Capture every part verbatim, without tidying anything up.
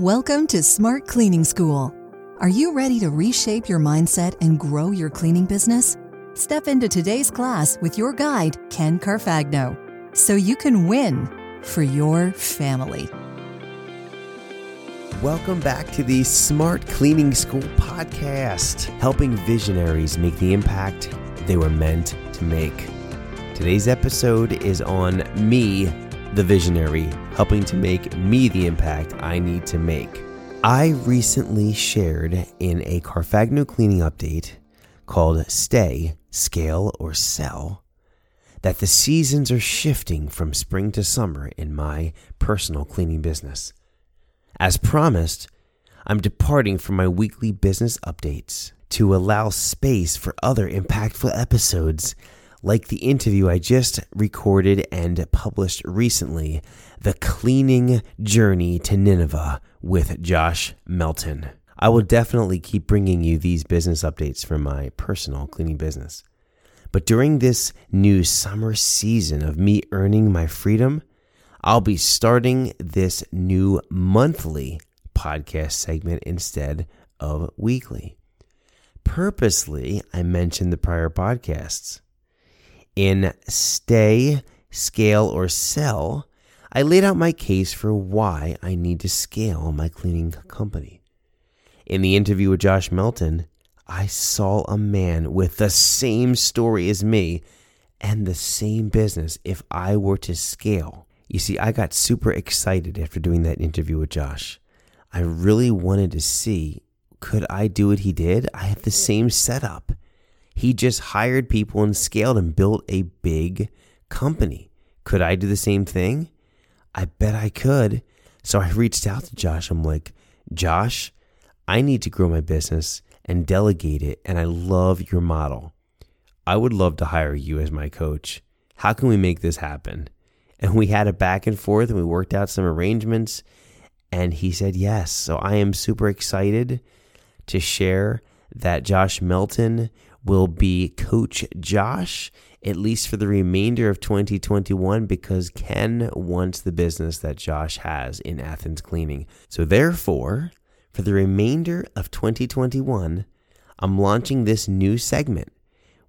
Welcome to Smart Cleaning School. Are you ready to reshape your mindset and grow your cleaning business? Step into today's class with your guide, Ken Carfagno, so you can win for your family. Welcome back to the Smart Cleaning School podcast, helping visionaries make the impact they were meant to make. Today's episode is on me, the visionary, helping to make me the impact I need to make. I recently shared in a Carfagno Cleaning update called Stay, Scale, or Sell, that the seasons are shifting from spring to summer in my personal cleaning business. As promised, I'm departing from my weekly business updates to allow space for other impactful episodes like the interview I just recorded and published recently, The Cleaning Journey to Nineveh with Josh Melton. I will definitely keep bringing you these business updates from my personal cleaning business. But during this new summer season of me earning my freedom, I'll be starting this new monthly podcast segment instead of weekly. Purposely, I mentioned the prior podcasts. In Stay, Scale, or Sell, I laid out my case for why I need to scale my cleaning company. In the interview with Josh Melton, I saw a man with the same story as me and the same business if I were to scale. You see, I got super excited after doing that interview with Josh. I really wanted to see, could I do what he did? I had the same setup. He just hired people and scaled and built a big company. Could I do the same thing? I bet I could. So I reached out to Josh. I'm like, Josh, I need to grow my business and delegate it. And I love your model. I would love to hire you as my coach. How can we make this happen? And we had a back and forth and we worked out some arrangements. And he said yes. So I am super excited to share that Josh Melton will be Coach Josh, at least for the remainder of twenty twenty-one, because Ken wants the business that Josh has in Athens Cleaning. So therefore, for the remainder of twenty twenty-one, I'm launching this new segment,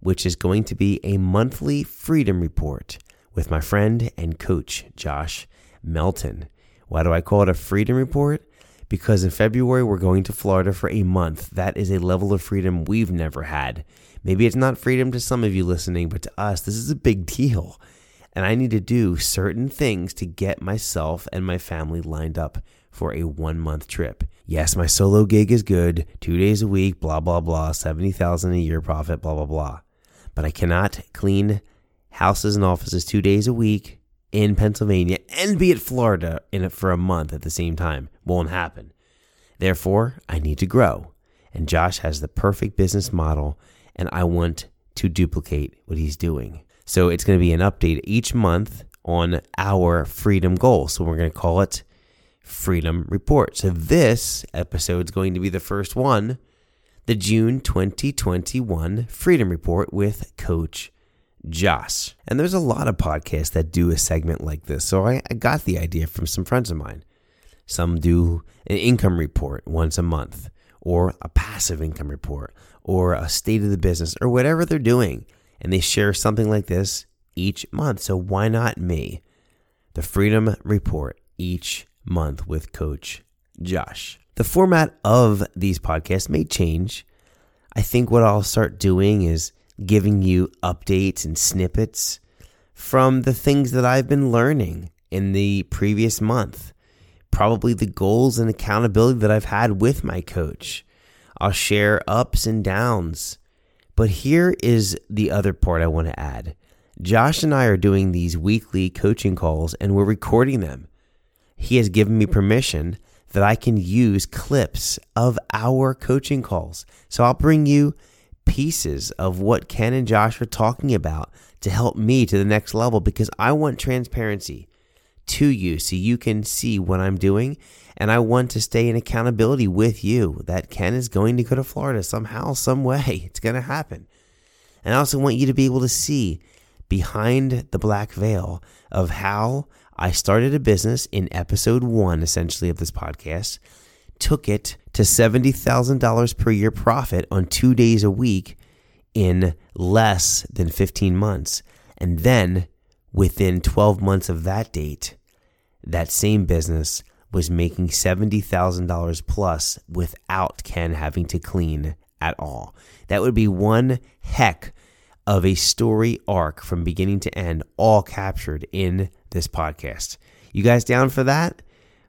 which is going to be a monthly freedom report with my friend and coach, Josh Melton. Why do I call it a freedom report? Because in February, we're going to Florida for a month. That is a level of freedom we've never had. Maybe it's not freedom to some of you listening, but to us, this is a big deal. And I need to do certain things to get myself and my family lined up for a one-month trip. Yes, my solo gig is good, two days a week, blah, blah, blah, seventy thousand dollars a year profit, blah, blah, blah. But I cannot clean houses and offices two days a week in Pennsylvania and be at Florida in it for a month at the same time. Won't happen. Therefore, I need to grow. And Josh has the perfect business model, and I want to duplicate what he's doing. So it's going to be an update each month on our freedom goal. So we're going to call it Freedom Report. So this episode is going to be the first one, the June twenty twenty-one Freedom Report with Coach Josh. And there's a lot of podcasts that do a segment like this. So I, I got the idea from some friends of mine. Some do an income report once a month, or a passive income report, or a state of the business, or whatever they're doing. And they share something like this each month. So why not me? The Freedom Report each month with Coach Josh. The format of these podcasts may change. I think what I'll start doing is giving you updates and snippets from the things that I've been learning in the previous month, probably the goals and accountability that I've had with my coach. I'll share ups and downs. But here is the other part I want to add. Josh and I are doing these weekly coaching calls and we're recording them. He has given me permission that I can use clips of our coaching calls. So I'll bring you pieces of what Ken and Josh are talking about to help me to the next level, because I want transparency to you so you can see what I'm doing, and I want to stay in accountability with you that Ken is going to go to Florida somehow, some way. It's going to happen. And I also want you to be able to see behind the black veil of how I started a business in episode one, essentially, of this podcast, took it to seventy thousand dollars per year profit on two days a week in less than fifteen months. And then within twelve months of that date, that same business was making seventy thousand dollars plus without Ken having to clean at all. That would be one heck of a story arc from beginning to end, all captured in this podcast. You guys down for that?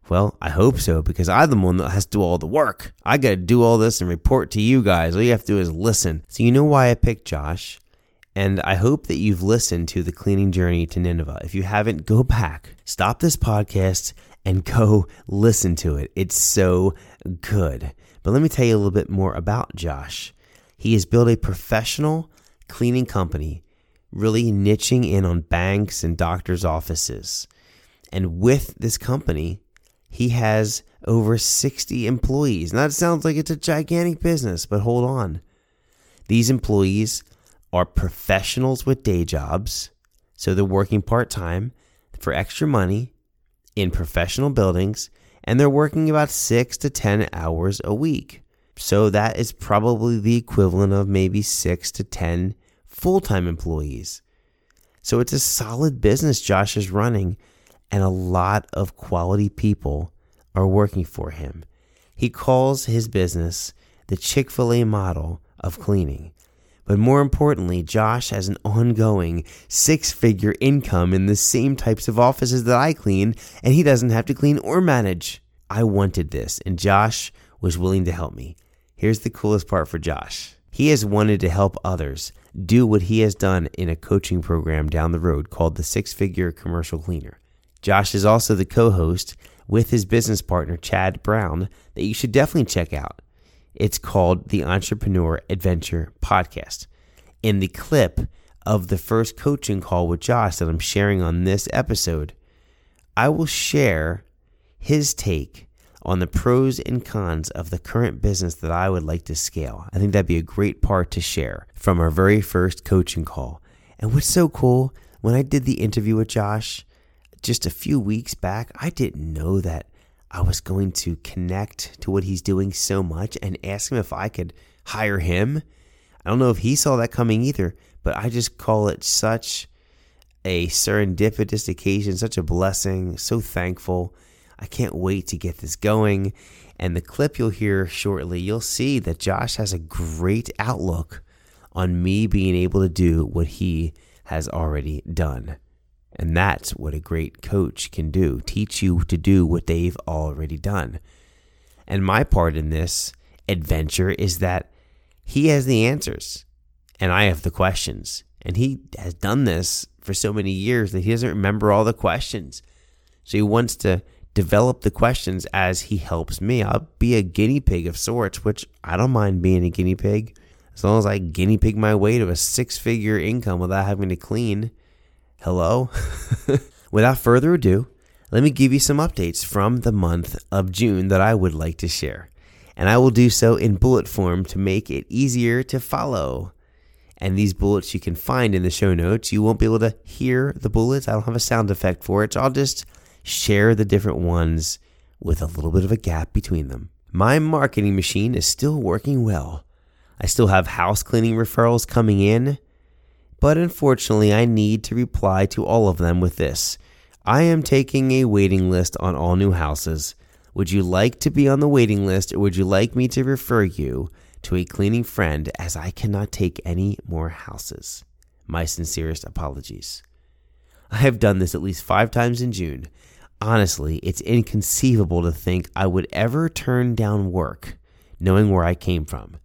Well, I hope so, because I'm the one that has to do all the work. I got to do all this and report to you guys. All you have to do is listen. So you know why I picked Josh, and I hope that you've listened to The Cleaning Journey to Nineveh. If you haven't, go back, stop this podcast, and go listen to it. It's so good. But let me tell you a little bit more about Josh. He has built a professional cleaning company, really niching in on banks and doctors' offices. And with this company, he has over sixty employees. Now, it sounds like it's a gigantic business, but hold on. These employees are professionals with day jobs, so they're working part-time for extra money in professional buildings, and they're working about six to ten hours a week. So that is probably the equivalent of maybe six to ten full-time employees. So it's a solid business Josh is running, and a lot of quality people are working for him. He calls his business the Chick-fil-A model of cleaning. But more importantly, Josh has an ongoing six-figure income in the same types of offices that I clean, and he doesn't have to clean or manage. I wanted this, and Josh was willing to help me. Here's the coolest part for Josh. He has wanted to help others do what he has done in a coaching program down the road called the Six Figure Commercial Cleaner. Josh is also the co-host with his business partner, Chad Brown, that you should definitely check out. It's called the Entrepreneur Adventure Podcast. In the clip of the first coaching call with Josh that I'm sharing on this episode, I will share his take on the pros and cons of the current business that I would like to scale. I think that'd be a great part to share from our very first coaching call. And what's so cool, when I did the interview with Josh just a few weeks back, I didn't know that I was going to connect to what he's doing so much and ask him if I could hire him. I don't know if he saw that coming either, but I just call it such a serendipitous occasion, such a blessing, so thankful. I can't wait to get this going. And the clip you'll hear shortly, you'll see that Josh has a great outlook on me being able to do what he has already done. And that's what a great coach can do, teach you to do what they've already done. And my part in this adventure is that he has the answers and I have the questions. And he has done this for so many years that he doesn't remember all the questions. So he wants to develop the questions as he helps me. I'll be a guinea pig of sorts, which I don't mind being a guinea pig. As long as I guinea pig my way to a six-figure income without having to clean. Hello? Without further ado, let me give you some updates from the month of June that I would like to share. And I will do so in bullet form to make it easier to follow. And these bullets you can find in the show notes. You won't be able to hear the bullets. I don't have a sound effect for it. So I'll just share the different ones with a little bit of a gap between them. My marketing machine is still working well. I still have house cleaning referrals coming in. But unfortunately, I need to reply to all of them with this. I am taking a waiting list on all new houses. Would you like to be on the waiting list, or would you like me to refer you to a cleaning friend, as I cannot take any more houses? My sincerest apologies. I have done this at least five times in June. Honestly, it's inconceivable to think I would ever turn down work, knowing where I came from.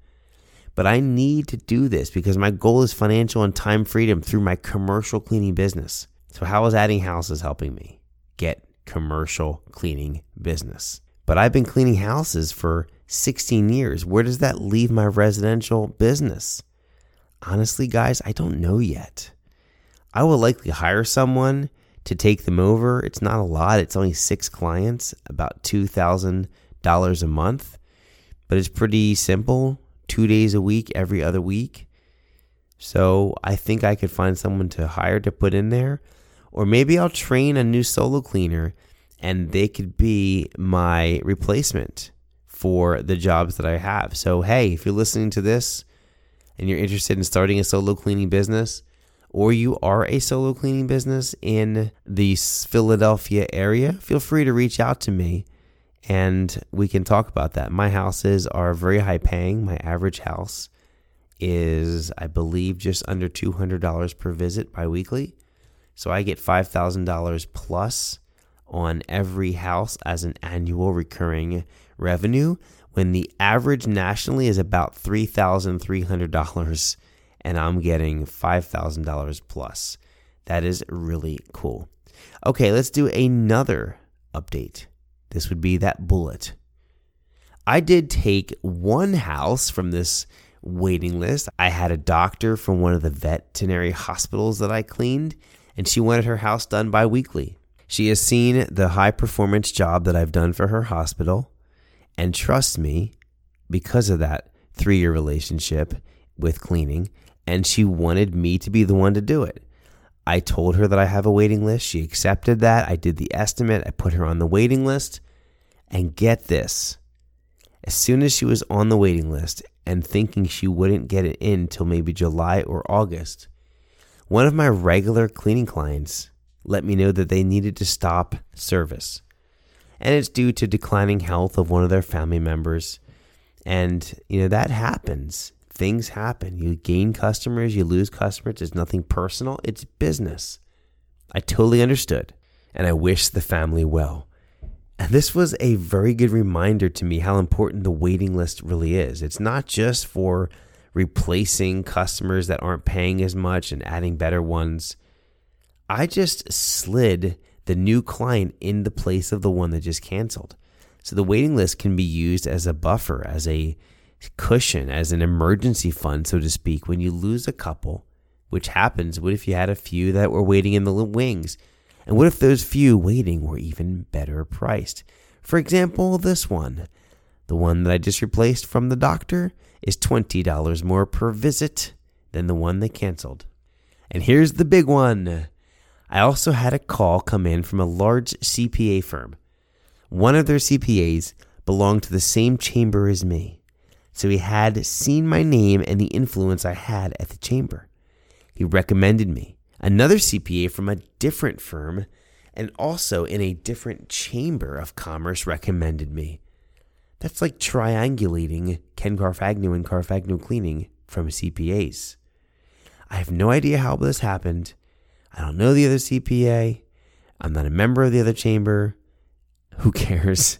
But I need to do this because my goal is financial and time freedom through my commercial cleaning business. So how is adding houses helping me get commercial cleaning business? But I've been cleaning houses for sixteen years. Where does that leave my residential business? Honestly, guys, I don't know yet. I will likely hire someone to take them over. It's not a lot. It's only six clients, about two thousand dollars a month, but it's pretty simple. Two days a week, every other week. So I think I could find someone to hire to put in there. Or maybe I'll train a new solo cleaner and they could be my replacement for the jobs that I have. So hey, if you're listening to this and you're interested in starting a solo cleaning business, or you are a solo cleaning business in the Philadelphia area, feel free to reach out to me and we can talk about that. My houses are very high paying. My average house is, I believe, just under two hundred dollars per visit biweekly. So I get five thousand dollars plus on every house as an annual recurring revenue, when the average nationally is about three thousand three hundred dollars and I'm getting five thousand dollars plus. That is really cool. Okay, let's do another update. This would be that bullet. I did take one house from this waiting list. I had a doctor from one of the veterinary hospitals that I cleaned, and she wanted her house done bi-weekly. She has seen the high-performance job that I've done for her hospital, and trust me, because of that three-year relationship with cleaning, and she wanted me to be the one to do it. I told her that I have a waiting list. She accepted that. I did the estimate. I put her on the waiting list, and get this. As soon as she was on the waiting list and thinking she wouldn't get it in till maybe July or August, one of my regular cleaning clients let me know that they needed to stop service. And it's due to declining health of one of their family members. And, you know, that happens. Things happen. You gain customers, you lose customers. It's nothing personal. It's business. I totally understood. And I wish the family well. And this was a very good reminder to me how important the waiting list really is. It's not just for replacing customers that aren't paying as much and adding better ones. I just slid the new client in the place of the one that just canceled. So the waiting list can be used as a buffer, as a cushion, as an emergency fund, so to speak, when you lose a couple, which happens. What if you had a few that were waiting in the wings? And what if those few waiting were even better priced? For example, this one, the one that I just replaced from the doctor, is twenty dollars more per visit than the one that canceled. And here's the big one. I also had a call come in from a large C P A firm. One of their C P As belonged to the same chamber as me. So he had seen my name and the influence I had at the chamber. He recommended me. Another C P A from a different firm and also in a different chamber of commerce recommended me. That's like triangulating Ken Carfagno and Carfagno Cleaning from C P As. I have no idea how this happened. I don't know the other C P A. I'm not a member of the other chamber. Who cares?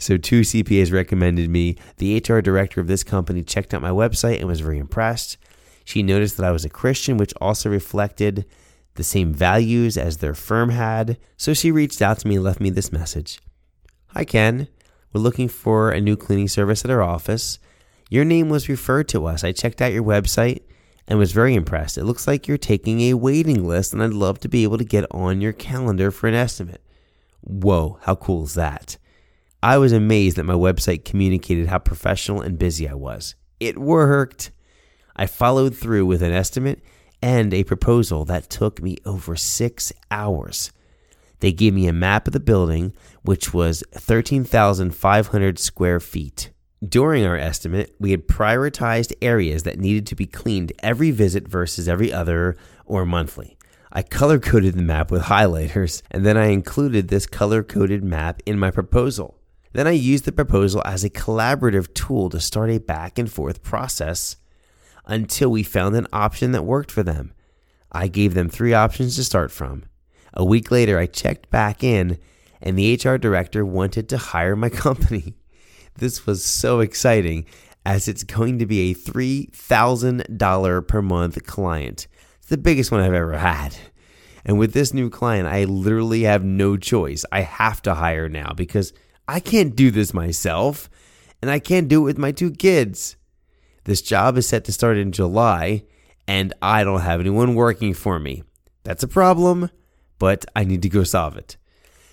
So two C P As recommended me. The H R director of this company checked out my website and was very impressed. She noticed that I was a Christian, which also reflected the same values as their firm had. So she reached out to me and left me this message. "Hi, Ken. We're looking for a new cleaning service at our office. Your name was referred to us. I checked out your website and was very impressed. It looks like you're taking a waiting list, and I'd love to be able to get on your calendar for an estimate." Whoa, how cool is that? I was amazed that my website communicated how professional and busy I was. It worked. I followed through with an estimate and a proposal that took me over six hours. They gave me a map of the building, which was thirteen thousand five hundred square feet. During our estimate, we had prioritized areas that needed to be cleaned every visit versus every other or monthly. I color-coded the map with highlighters, and then I included this color-coded map in my proposal. Then I used the proposal as a collaborative tool to start a back-and-forth process until we found an option that worked for them. I gave them three options to start from. A week later, I checked back in, and the H R director wanted to hire my company. This was so exciting, as it's going to be a three thousand dollars per month client. It's the biggest one I've ever had. And with this new client, I literally have no choice. I have to hire now because I can't do this myself, and I can't do it with my two kids. This job is set to start in July, and I don't have anyone working for me. That's a problem, but I need to go solve it.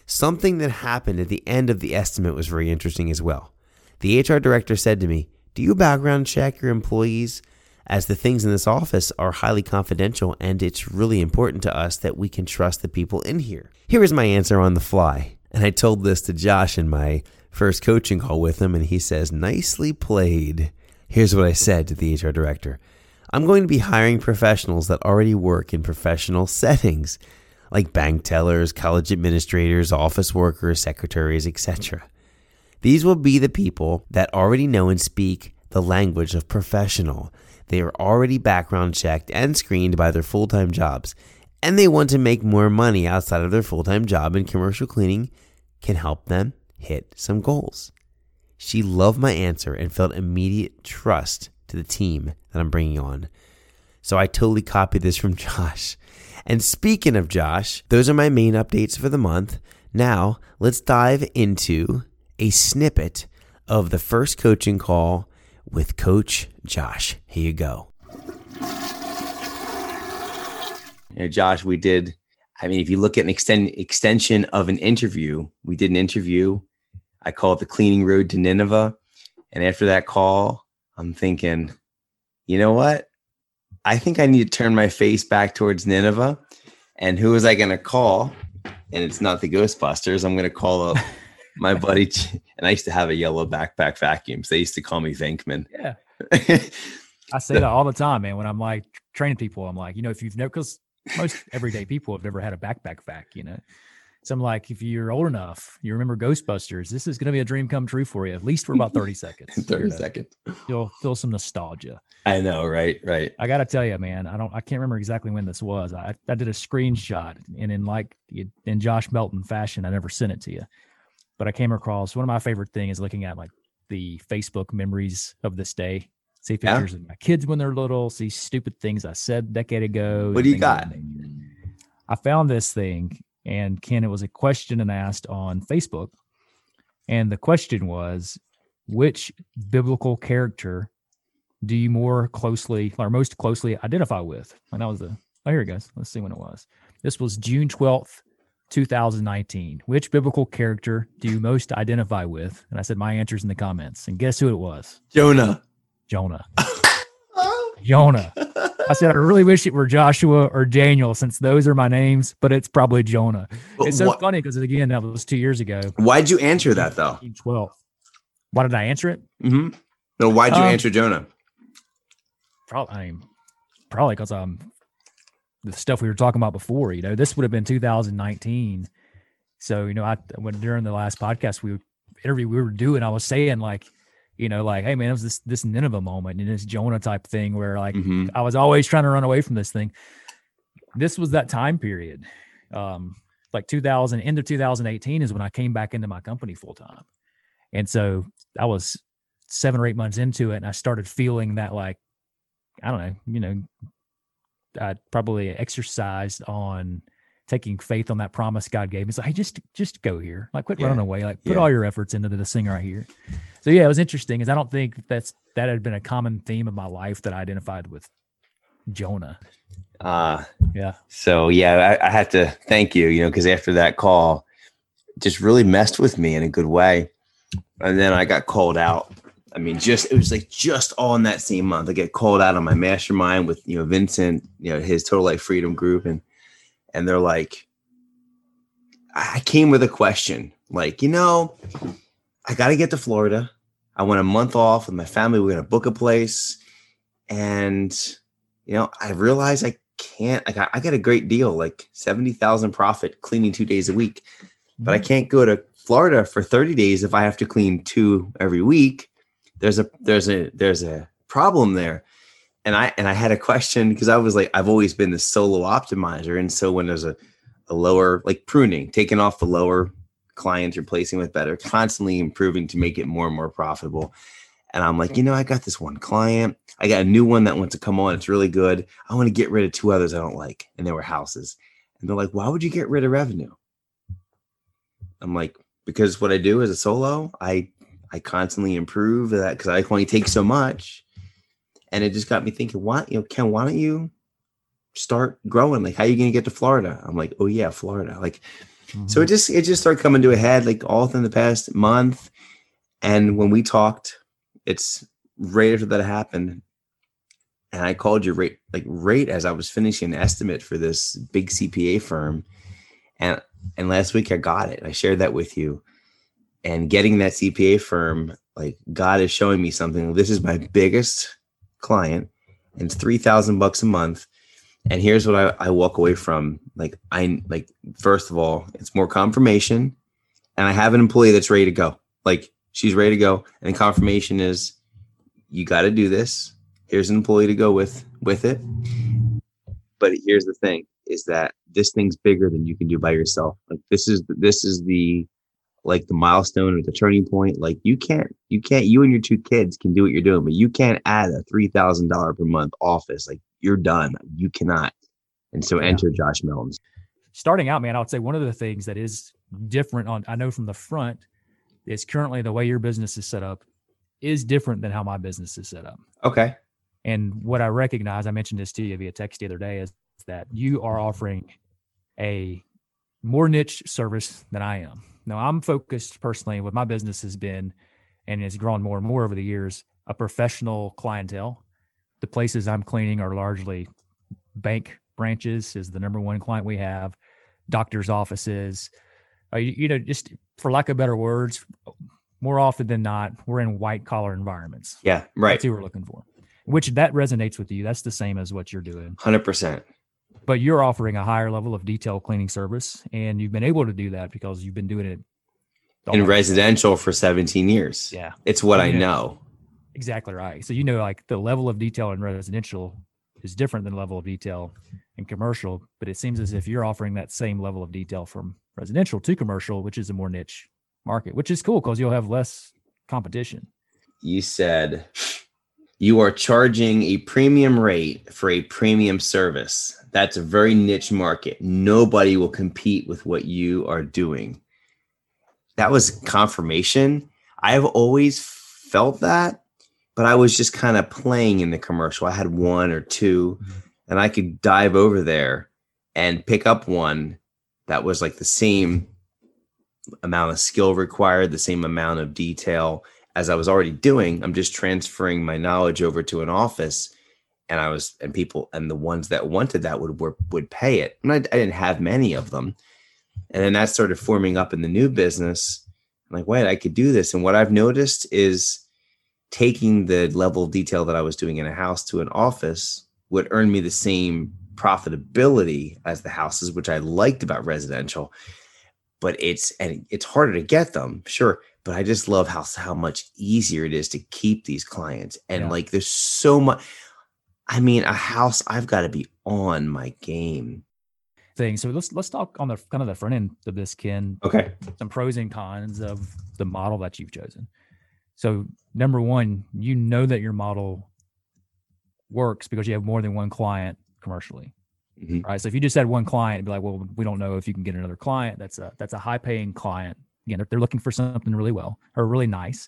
Something that happened at the end of the estimate was very interesting as well. The H R director said to me, "Do you background check your employees?" as the things in this office are highly confidential, and it's really important to us that we can trust the people in here. Here is my answer on the fly. And I told this to Josh in my first coaching call with him, and he says, "Nicely played." Here's what I said to the H R director. "I'm going to be hiring professionals that already work in professional settings, like bank tellers, college administrators, office workers, secretaries, et cetera. These will be the people that already know and speak the language of professional. They are already background checked and screened by their full-time jobs, and they want to make more money outside of their full-time job, and commercial cleaning can help them hit some goals." She loved my answer and felt immediate trust to the team that I'm bringing on. So I totally copied this from Josh. And speaking of Josh, those are my main updates for the month. Now, let's dive into a snippet of the first coaching call with Coach Josh. Here you go. You know, Josh, we did, I mean, if you look at an extend, extension of an interview, we did an interview. I call it The Cleaning Road to Nineveh. And after that call, I'm thinking, you know what? I think I need to turn my face back towards Nineveh. And who was I going to call? And it's not the Ghostbusters. I'm going to call up my buddy. And I used to have a yellow backpack vacuum, so they used to call me Venkman. Yeah. I say so, that all the time, man. When I'm like training people, I'm like, you know, if you've never, because most everyday people have never had a backpack vac, you know? So I'm like, if you're old enough, you remember Ghostbusters, this is going to be a dream come true for you, at least for about thirty seconds. thirty you know, seconds. You'll feel some nostalgia. I know, right, right. I got to tell you, man, I don't, I can't remember exactly when this was. I, I did a screenshot, and in like, in Josh Melton fashion, I never sent it to you. But I came across, one of my favorite things is looking at like the Facebook memories of this day. See pictures yeah. of my kids when they're little, see stupid things I said a decade ago. What do you got? I found this thing, and Ken, it was a question and asked on Facebook. And the question was, which biblical character do you more closely or most closely identify with? And that was the, oh, here it goes. Let's see when it was. This was June twelfth, two thousand nineteen. Which biblical character do you most identify with? And I said, my answer's in the comments. And guess who it was? Jonah. Jonah. Jonah. I said, I really wish it were Joshua or Daniel, since those are my names, but it's probably Jonah. But it's so wh- funny because, again, that was two years ago. Why'd you answer that, though? twelve. Why did I answer it? Mm-hmm. No, why'd you um, answer Jonah? Probably, I mean, probably because um, the stuff we were talking about before, you know, this would have been two thousand nineteen. So, you know, I when during the last podcast we interview we were doing, I was saying, like, you know, like, hey, man, it was this this Nineveh moment and this Jonah type thing where, like, mm-hmm. I was always trying to run away from this thing. This was that time period. Um, like two thousand, end of two thousand eighteen is when I came back into my company full time. And so I was seven or eight months into it, and I started feeling that, like, I don't know, you know, I probably exercised on taking faith on that promise God gave me. So, hey, just, just go here. Like, quit yeah. running away. Like, put yeah. all your efforts into this thing right here. So, yeah, it was interesting because I don't think that's that had been a common theme of my life that I identified with Jonah. Uh, yeah. So, yeah, I, I have to thank you, you know, because after that call, just really messed with me in a good way. And then I got called out. I mean, just, it was like just all in that same month. I get called out on my mastermind with, you know, Vincent, you know, his Total Life Freedom group. And, and they're like, I came with a question, like, you know, I got to get to Florida. I want a month off with my family. We're going to book a place. And, you know, I realized I can't, like, I, I got a great deal, like seventy thousand profit cleaning two days a week, but I can't go to Florida for thirty days. If I have to clean two every week, there's a, there's a, there's a problem there. And I, and I had a question because I was like, I've always been the solo optimizer. And so when there's a, a lower, like pruning, taking off the lower clients, replacing with better, constantly improving to make it more and more profitable. And I'm like, you know, I got this one client, I got a new one that wants to come on. It's really good. I want to get rid of two others I don't like. And they were houses. And they're like, why would you get rid of revenue? I'm like, because what I do as a solo, I, I constantly improve that because I can only take so much. And it just got me thinking, why, you know, Ken, why don't you start growing? Like, how are you going to get to Florida? I'm like, oh yeah, Florida. Like, mm-hmm. so it just, it just started coming to a head, like all within the past month. And when we talked, it's right after that happened. And I called you right, like right as I was finishing an estimate for this big C P A firm. And and last week I got it. I shared that with you. And getting that C P A firm, like God is showing me something. This is my biggest client and it's three thousand bucks a month. And here's what I, I walk away from. Like I, like, first of all, it's more confirmation, and I have an employee that's ready to go. Like she's ready to go. And confirmation is you got to do this. Here's an employee to go with, with it. But here's the thing is that this thing's bigger than you can do by yourself. Like this is, this is the, like the milestone or the turning point. Like you can't, you can't, you and your two kids can do what you're doing, but you can't add a three thousand dollars per month office. Like you're done. You cannot. And so yeah. Enter Josh Melton. Starting out, man, I would say one of the things that is different on, I know from the front is currently the way your business is set up is different than how my business is set up. Okay. And what I recognize, I mentioned this to you via text the other day, is that you are offering a more niche service than I am. Now, I'm focused personally, what my business has been, and it's grown more and more over the years, a professional clientele. The places I'm cleaning are largely bank branches is the number one client we have, doctor's offices, uh, you, you know, just for lack of better words, more often than not, we're in white collar environments. Yeah, right. That's who we're looking for. Which that resonates with you. That's the same as what you're doing. one hundred percent. But you're offering a higher level of detail cleaning service. And you've been able to do that because you've been doing it. In residential for seventeen years. Yeah. It's what I know. Exactly right. So, you know, like the level of detail in residential is different than level of detail in commercial. But it seems as if you're offering that same level of detail from residential to commercial, which is a more niche market, which is cool because you'll have less competition. You said... You are charging a premium rate for a premium service. That's a very niche market. Nobody will compete with what you are doing. That was confirmation. I've always felt that, but I was just kind of playing in the commercial. I had one or two, and I could dive over there and pick up one that was like the same amount of skill required, the same amount of detail as I was already doing. I'm just transferring my knowledge over to an office, and I was, and people, and the ones that wanted that would, were, would pay it. And I, I didn't have many of them. And then that started forming up in the new business. I'm like, wait, I could do this. And what I've noticed is taking the level of detail that I was doing in a house to an office would earn me the same profitability as the houses, which I liked about residential, but it's, and it's harder to get them. Sure. But I just love how how much easier it is to keep these clients. And yeah. like, there's so much, I mean, a house, I've got to be on my game. Thing. So let's, let's talk on the kind of the front end of this, Ken. Okay. Some pros and cons of the model that you've chosen. So number one, you know that your model works because you have more than one client commercially, mm-hmm. right? So if you just had one client and be like, well, we don't know if you can get another client. That's a, that's a high paying client. Again, if they're looking for something really well or really nice,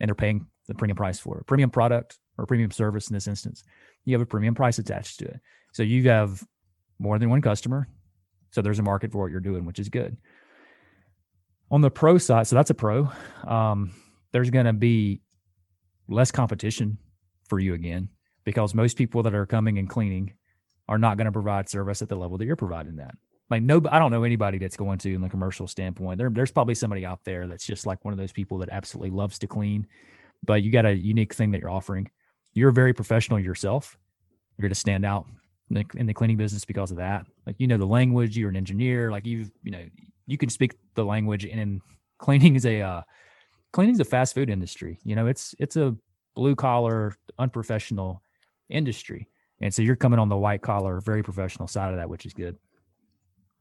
and they're paying the premium price for it, premium product or premium service in this instance, you have a premium price attached to it. So you have more than one customer. So there's a market for what you're doing, which is good. On the pro side, so that's a pro. Um, there's going to be less competition for you again, because most people that are coming and cleaning are not going to provide service at the level that you're providing that. Like no, I don't know anybody that's going to in the commercial standpoint. There, there's probably somebody out there that's just like one of those people that absolutely loves to clean, but you got a unique thing that you're offering. You're very professional yourself. You're going to stand out in the, in the cleaning business because of that. Like, you know, the language, you're an engineer, like you've, you know, you can speak the language, and cleaning is a, uh, cleaning is a fast food industry. You know, it's, it's a blue collar, unprofessional industry. And so you're coming on the white collar, very professional side of that, which is good.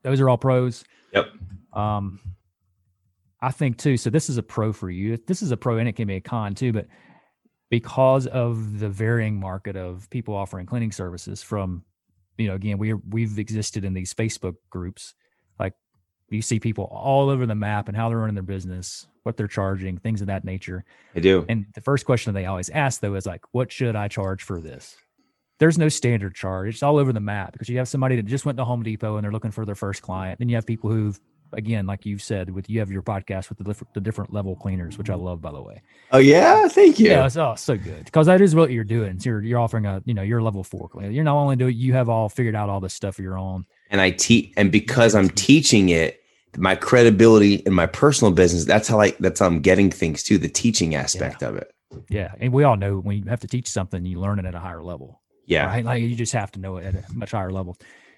Those are all pros. Yep. Um, I think too, so this is a pro for you. This is a pro, and it can be a con too, but because of the varying market of people offering cleaning services from, you know, again, we, we've existed in these Facebook groups. Like you see people all over the map and how they're running their business, what they're charging, things of that nature. I do. And the first question they always ask though is like, what should I charge for this? There's no standard charge. It's all over the map because you have somebody that just went to Home Depot and they're looking for their first client. Then you have people who've again, like you said, with you have your podcast with the different, the different level cleaners, which I love, by the way. Oh yeah, thank you. Yeah, it's oh, so good because that is what you're doing. So you're you're offering a you know you're a level four cleaner. You're not only doing you have all figured out all this stuff of your own. And I teach, and because I'm teaching it, my credibility in my personal business. That's how I that's how I'm getting things too. The teaching aspect yeah. of it. Yeah, and we all know when you have to teach something, you learn it at a higher level. Yeah, right? Like you just have to know it at a much higher level.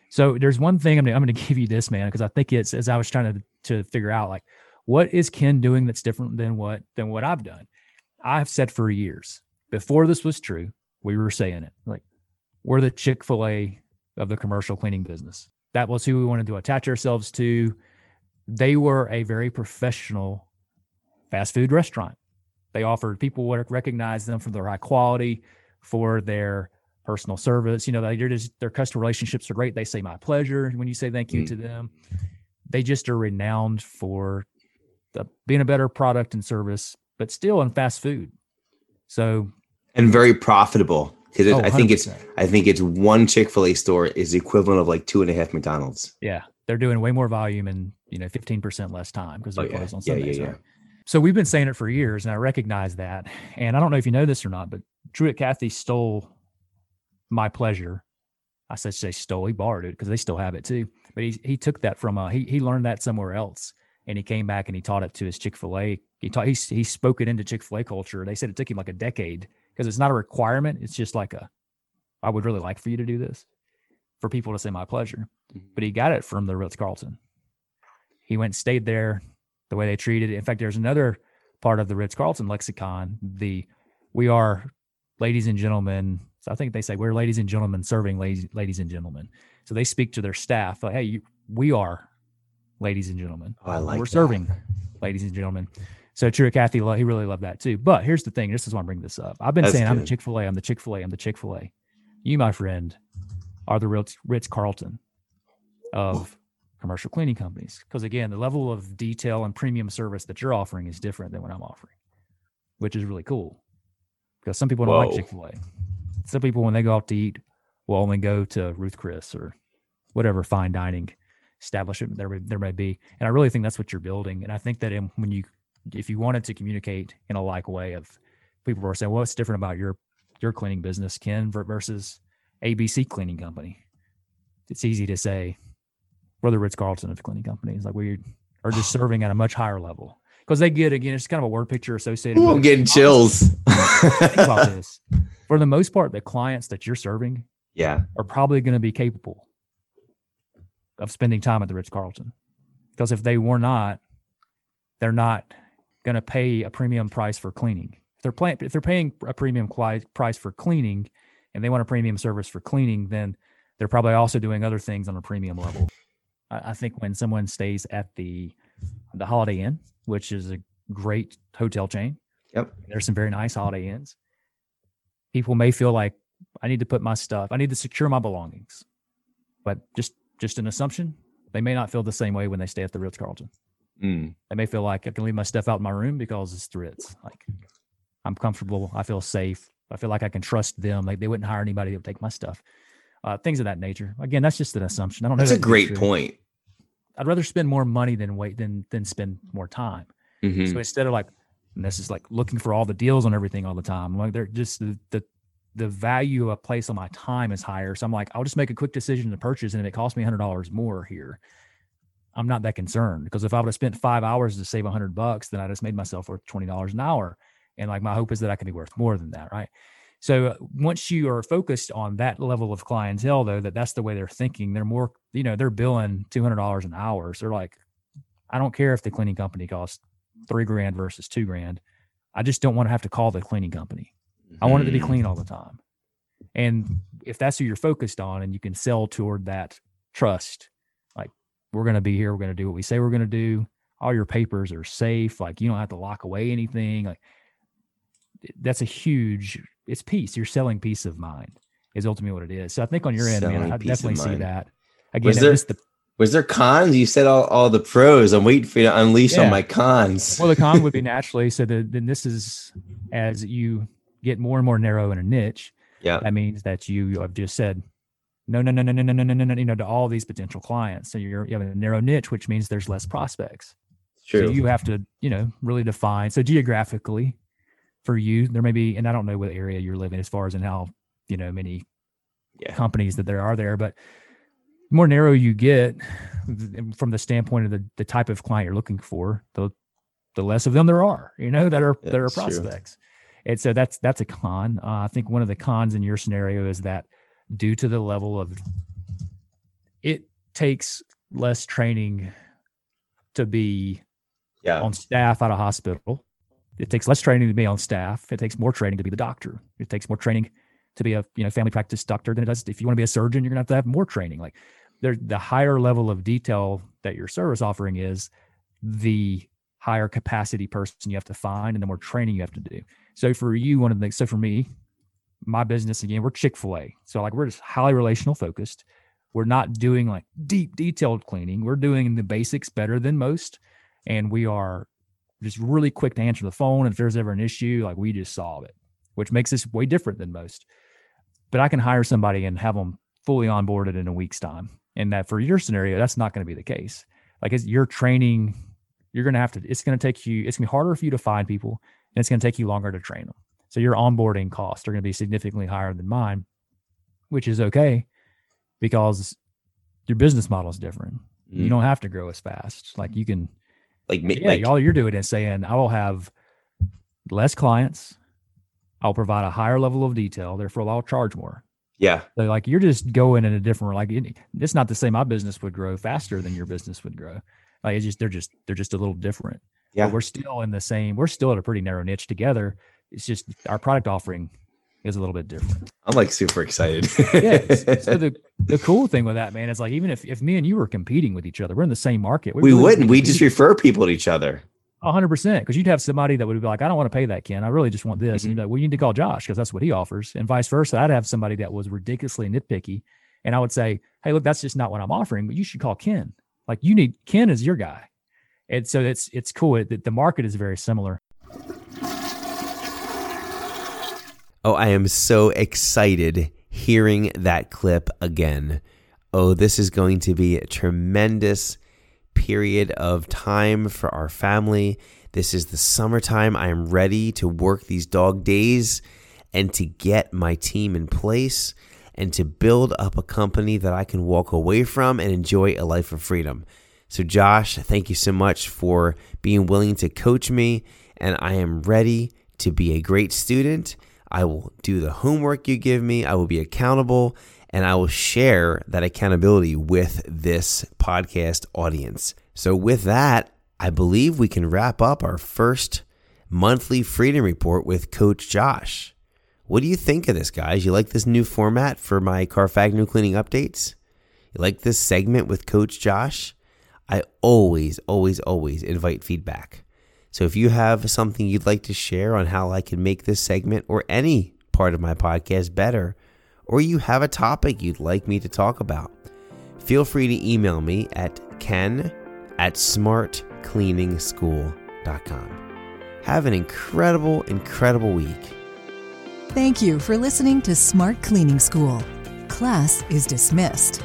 So there's one thing I'm gonna, I'm going to give you this, man, because I think it's as I was trying to to figure out like what is Ken doing that's different than what than what I've done. I've said for years before this was true, we were saying it like we're the Chick-fil-A of the commercial cleaning business. That was who we wanted to attach ourselves to. They were a very professional fast food restaurant. They offered people would recognize them for their high quality, for their personal service. You know, they're just, their customer relationships are great. They say my pleasure when you say thank you mm-hmm. to them. They just are renowned for the, being a better product and service, but still in fast food. So and very profitable because oh, I think it's I think it's one Chick-fil-A store is the equivalent of like two and a half McDonald's. Yeah, they're doing way more volume and you know fifteen percent less time because they're oh, yeah. closed on Sundays. Yeah, yeah, right? yeah. So we've been saying it for years, and I recognize that. And I don't know if you know this or not, but Truett Cathy stole my pleasure. I said they stole, he borrowed it because they still have it too. But he he took that from uh he he learned that somewhere else, and he came back and he taught it to his Chick-fil-A. He taught he he spoke it into Chick-fil-A culture. They said it took him like a decade because it's not a requirement. It's just like a I would really like for you to do this for people to say my pleasure. But he got it from the Ritz Carlton. He went and stayed there. The way they treated it. In fact, there's another part of the Ritz Carlton lexicon. The we are ladies and gentlemen. So I think they say we're ladies and gentlemen serving ladies, ladies and gentlemen. So they speak to their staff like, hey, you, we are ladies and gentlemen. Oh, I like we're that. Serving ladies and gentlemen. So Truett Cathy, he really loved that too. But here's the thing. This is why I bring this up. I've been That's saying good. I'm the Chick-fil-A. I'm the Chick-fil-A. I'm the Chick-fil-A. You, my friend, are the Ritz, Ritz Carlton of. Oof. Commercial cleaning companies. Because again, the level of detail and premium service that you're offering is different than what I'm offering, which is really cool. Because some people don't Whoa. like Chick-fil-A. Some people, when they go out to eat, will only go to Ruth Chris or whatever fine dining establishment there, there may be. And I really think that's what you're building. And I think that in, when you, if you wanted to communicate in a like way of people who are saying, well, what's different about your, your cleaning business, Ken, versus A B C cleaning company? It's easy to say, we're the Ritz Carlton of cleaning companies. Like we are just serving at a much higher level because they get, again, it's kind of a word picture associated. Ooh, with I'm getting chills. Think about this. For the most part, the clients that you're serving yeah. are probably going to be capable of spending time at the Ritz Carlton because if they were not, they're not going to pay a premium price for cleaning. If they're, pay- if they're paying a premium cli- price for cleaning and they want a premium service for cleaning, then they're probably also doing other things on a premium level. I think when someone stays at the the Holiday Inn, which is a great hotel chain, yep, there's some very nice Holiday Inns. People may feel like I need to put my stuff, I need to secure my belongings, but just just an assumption. They may not feel the same way when they stay at the Ritz Carlton. Mm. They may feel like I can leave my stuff out in my room because it's the Ritz. Like I'm comfortable, I feel safe, I feel like I can trust them. Like they wouldn't hire anybody that would take my stuff. Uh, things of that nature. Again, that's just an assumption. I don't know. That's a great point. I'd rather spend more money than wait than than spend more time. Mm-hmm. So instead of like, and this is like looking for all the deals on everything all the time. Like they're just the, the the value of a place on my time is higher. So I'm like, I'll just make a quick decision to purchase, and if it costs me a hundred dollars more here, I'm not that concerned because if I would have spent five hours to save a hundred bucks, then I just made myself worth twenty dollars an hour. And like my hope is that I can be worth more than that, right? So once you are focused on that level of clientele, though, that that's the way they're thinking, they're more, you know, they're billing two hundred dollars an hour. So they're like, I don't care if the cleaning company costs three grand versus two grand. I just don't want to have to call the cleaning company. I want it to be clean all the time. And if that's who you're focused on and you can sell toward that trust, like we're going to be here, we're going to do what we say we're going to do. All your papers are safe. Like you don't have to lock away anything. Like that's a huge, it's peace. You're selling peace of mind is ultimately what it is. So I think on your end, selling man, I definitely see that. Again, was there, the, was there cons? You said all, all the pros. I'm waiting for you to unleash yeah. on my cons. Well, the con would be naturally. So the, then this is as you get more and more narrow in a niche. Yeah. That means that you have just said, no, no, no, no, no, no, no, no, no, you know, to all these potential clients. So you're, you have a narrow niche, which means there's less prospects. True. So you have to, you know, really define. So geographically for you, there may be, and I don't know what area you're living as far as in how, you know, many yeah. companies that there are there, but the more narrow you get from the standpoint of the, the type of client you're looking for, the the less of them there are, you know, that are, that's that are prospects. True. And so that's, that's a con. Uh, I think one of the cons in your scenario is that due to the level of, it takes less training to be yeah. on staff at a hospital. It takes less training to be on staff. It takes more training to be the doctor. It takes more training to be a, you know, family practice doctor than it does. If you want to be a surgeon, you're gonna have to have more training. Like there, the higher level of detail that your service offering is, the higher capacity person you have to find and the more training you have to do. So for you, one of the, so for me, my business, again, we're Chick-fil-A. So like we're just highly relational focused. We're not doing like deep detailed cleaning. We're doing the basics better than most. And we are just really quick to answer the phone. If there's ever an issue, like we just solve it, which makes us way different than most. But I can hire somebody and have them fully onboarded in a week's time. And that for your scenario, that's not going to be the case. Like it's your training, you're going to have to, it's going to take you, it's going to be harder for you to find people and it's going to take you longer to train them. So your onboarding costs are going to be significantly higher than mine, which is okay because your business model is different. Mm. You don't have to grow as fast. Like you can, like, yeah, like all you're doing is saying, I will have less clients. I'll provide a higher level of detail. Therefore, I'll charge more. Yeah. So like you're just going in a different, like it's not to say my business would grow faster than your business would grow. Like it's just, they're just, they're just a little different. Yeah. But we're still in the same, we're still at a pretty narrow niche together. It's just our product offering is a little bit different. I'm like super excited. yeah. So the, the cool thing with that, man, is like, even if, if me and you were competing with each other, we're in the same market. We, we really wouldn't, we just refer people to each other. A hundred percent. Cause you'd have somebody that would be like, I don't want to pay that, Ken. I really just want this. Mm-hmm. And you'd be like, well, you need to call Josh cause that's what he offers. And vice versa. I'd have somebody that was ridiculously nitpicky. And I would say, hey, look, that's just not what I'm offering, but you should call Ken. Like you need, Ken is your guy. And so it's, it's cool that the market is very similar. Oh, I am so excited hearing that clip again. Oh, this is going to be a tremendous period of time for our family. This is the summertime. I am ready to work these dog days and to get my team in place and to build up a company that I can walk away from and enjoy a life of freedom. So Josh, thank you so much for being willing to coach me, and I am ready to be a great student. I will do the homework you give me. I will be accountable, and I will share that accountability with this podcast audience. So with that, I believe we can wrap up our first monthly Freedom Report with Coach Josh. What do you think of this, guys? You like this new format for my Carfagno Cleaning updates? You like this segment with Coach Josh? I always, always, always invite feedback. So if you have something you'd like to share on how I can make this segment or any part of my podcast better, or you have a topic you'd like me to talk about, feel free to email me at ken at smart cleaning school dot com. Have an incredible, incredible week. Thank you for listening to Smart Cleaning School. Class is dismissed.